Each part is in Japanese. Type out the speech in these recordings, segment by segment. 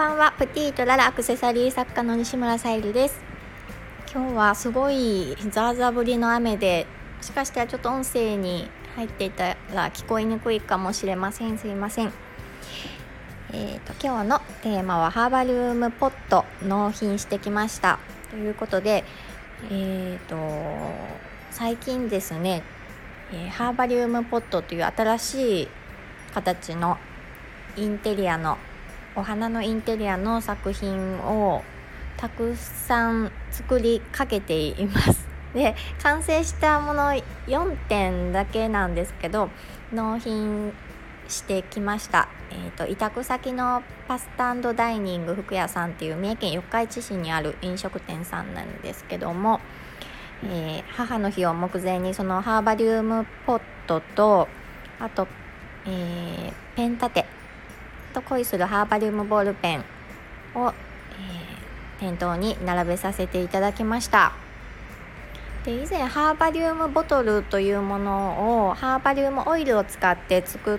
ばんは。プティートララアクセサリー作家の西村さゆりです。今日はすごいザーザー降りの雨で、もしかしたらちょっと音声に入っていたら聞こえにくいかもしれません。すいません。今日のテーマはハーバリウムポット納品してきましたということで、最近ですね、ハーバリウムポットという新しい形のインテリアのお花のインテリアの作品をたくさん作りかけています。で、完成したもの4点だけなんですけど納品してきました。委託先のパスタ&ダイニング福屋さんっていう三重県四日市市にある飲食店さんなんですけども、母の日を目前にそのハーバリウムポットとあと、ペン立てと恋するハーバリウムボールペンを、店頭に並べさせていただきました。で、以前ハーバリウムボトルというものをハーバリウムオイルを使って作っ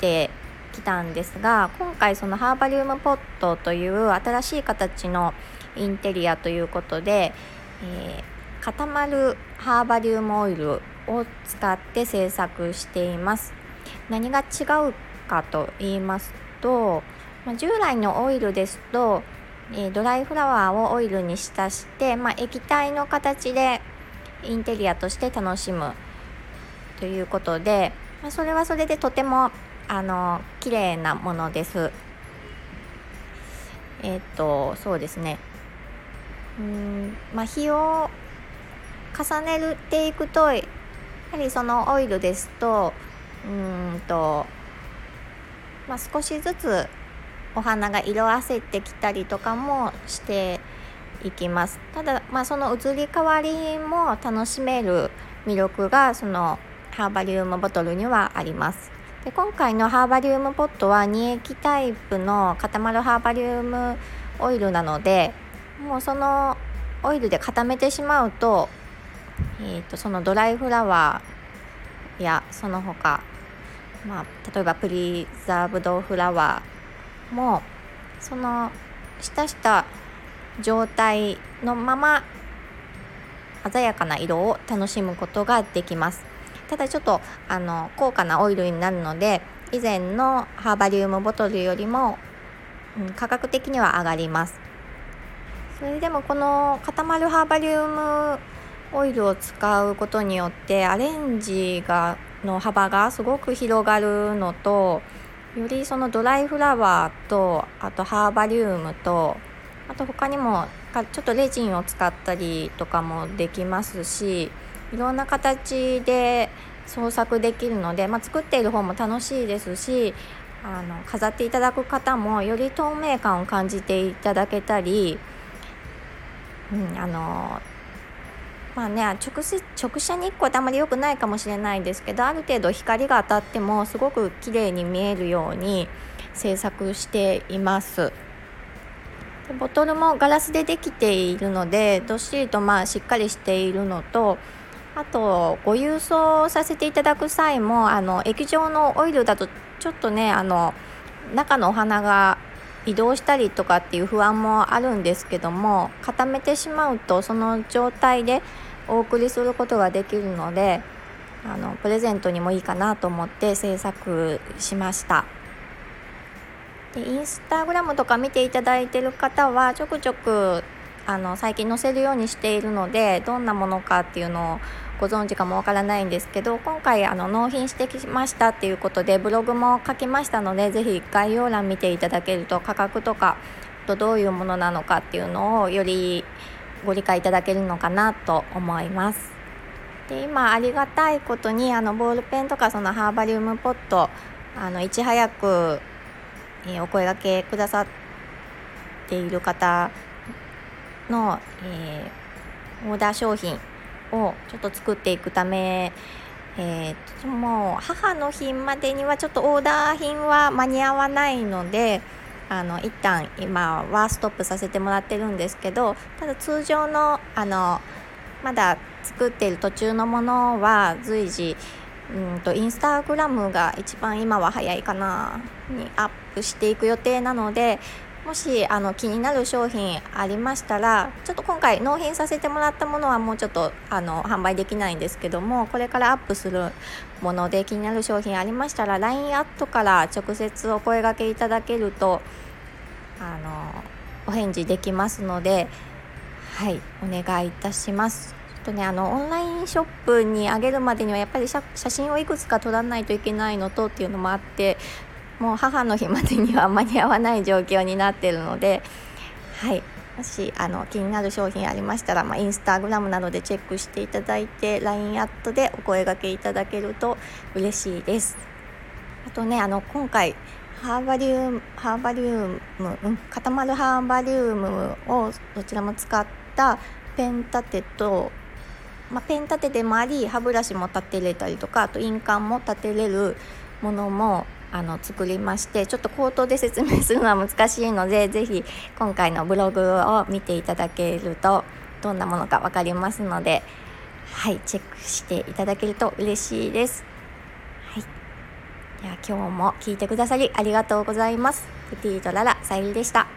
てきたんですが、今回そのハーバリウムポットという新しい形のインテリアということで、固まるハーバリウムオイルを使って制作しています。何が違うかと言いますと、従来のオイルですとドライフラワーをオイルに浸して、液体の形でインテリアとして楽しむということで、それはそれでとても綺麗なものです。そうですね、日を重ねていくとやはりそのオイルですと少しずつお花が色あせてきたりとかもしていきます。ただ、その移り変わりも楽しめる魅力がそのハーバリウムボトルにはあります。で、今回のハーバリウムポットは2液タイプの固まるハーバリウムオイルなので、もうそのオイルで固めてしまうと、そのドライフラワーやその他、例えばプリザーブドフラワーもその浸した状態のまま鮮やかな色を楽しむことができます。ただちょっと高価なオイルになるので、以前のハーバリウムボトルよりも、価格的には上がります。それでもこの固まるハーバリウムオイルを使うことによってアレンジの幅がすごく広がるのと、よりそのドライフラワーとあとハーバリウムとあと他にもちょっとレジンを使ったりとかもできますし、いろんな形で創作できるので、作っている方も楽しいですし、飾っていただく方もより透明感を感じていただけたり、直射日光ってあんまり良くないかもしれないんですけど、ある程度光が当たってもすごく綺麗に見えるように制作しています。で、ボトルもガラスでできているのでどっしりとしっかりしているのと、あとご郵送させていただく際も液状のオイルだとちょっと中のお花が移動したりとかっていう不安もあるんですけども、固めてしまうとその状態でお送りすることができるので、プレゼントにもいいかなと思って制作しました。で、インスタグラムとか見ていただいている方はちょくちょく最近載せるようにしているので、どんなものかっていうのをご存知かもわからないんですけど、今回納品してきましたっていうことでブログも書きましたので、ぜひ概要欄見ていただけると価格とかとどういうものなのかっていうのをよりご理解いただけるのかなと思います。で、今ありがたいことにボールペンとかそのハーバリウムポットいち早くお声掛けくださっている方の、オーダー商品をちょっと作っていくため、もう母の日までにはちょっとオーダー品は間に合わないので一旦今はストップさせてもらってるんですけど、ただ通常の、まだ作っている途中のものは随時インスタグラムが一番今は早いかなにアップしていく予定なので、もし気になる商品ありましたら、ちょっと今回納品させてもらったものはもうちょっと販売できないんですけども、これからアップするもので気になる商品ありましたら LINE アットから直接お声掛けいただけるとお返事できますので、はい、お願いいたします。ちょっとね、オンラインショップに上げるまでにはやっぱり写真をいくつか撮らないといけないのとっていうのもあって、もう母の日までには間に合わない状況になっているので、はい、もし気になる商品ありましたら、インスタグラムなどでチェックしていただいて LINE アットでお声掛けいただけると嬉しいです。あとね、今回固まるハーバリウムをどちらも使ったペン立てと、ペン立てでもあり歯ブラシも立てれたりとか、あと印鑑も立てれるものも作りまして、ちょっと口頭で説明するのは難しいので、ぜひ今回のブログを見ていただけるとどんなものか分かりますので、はい、チェックしていただけると嬉しいです。はい、では今日も聞いてくださりありがとうございます。プティートララさゆりでした。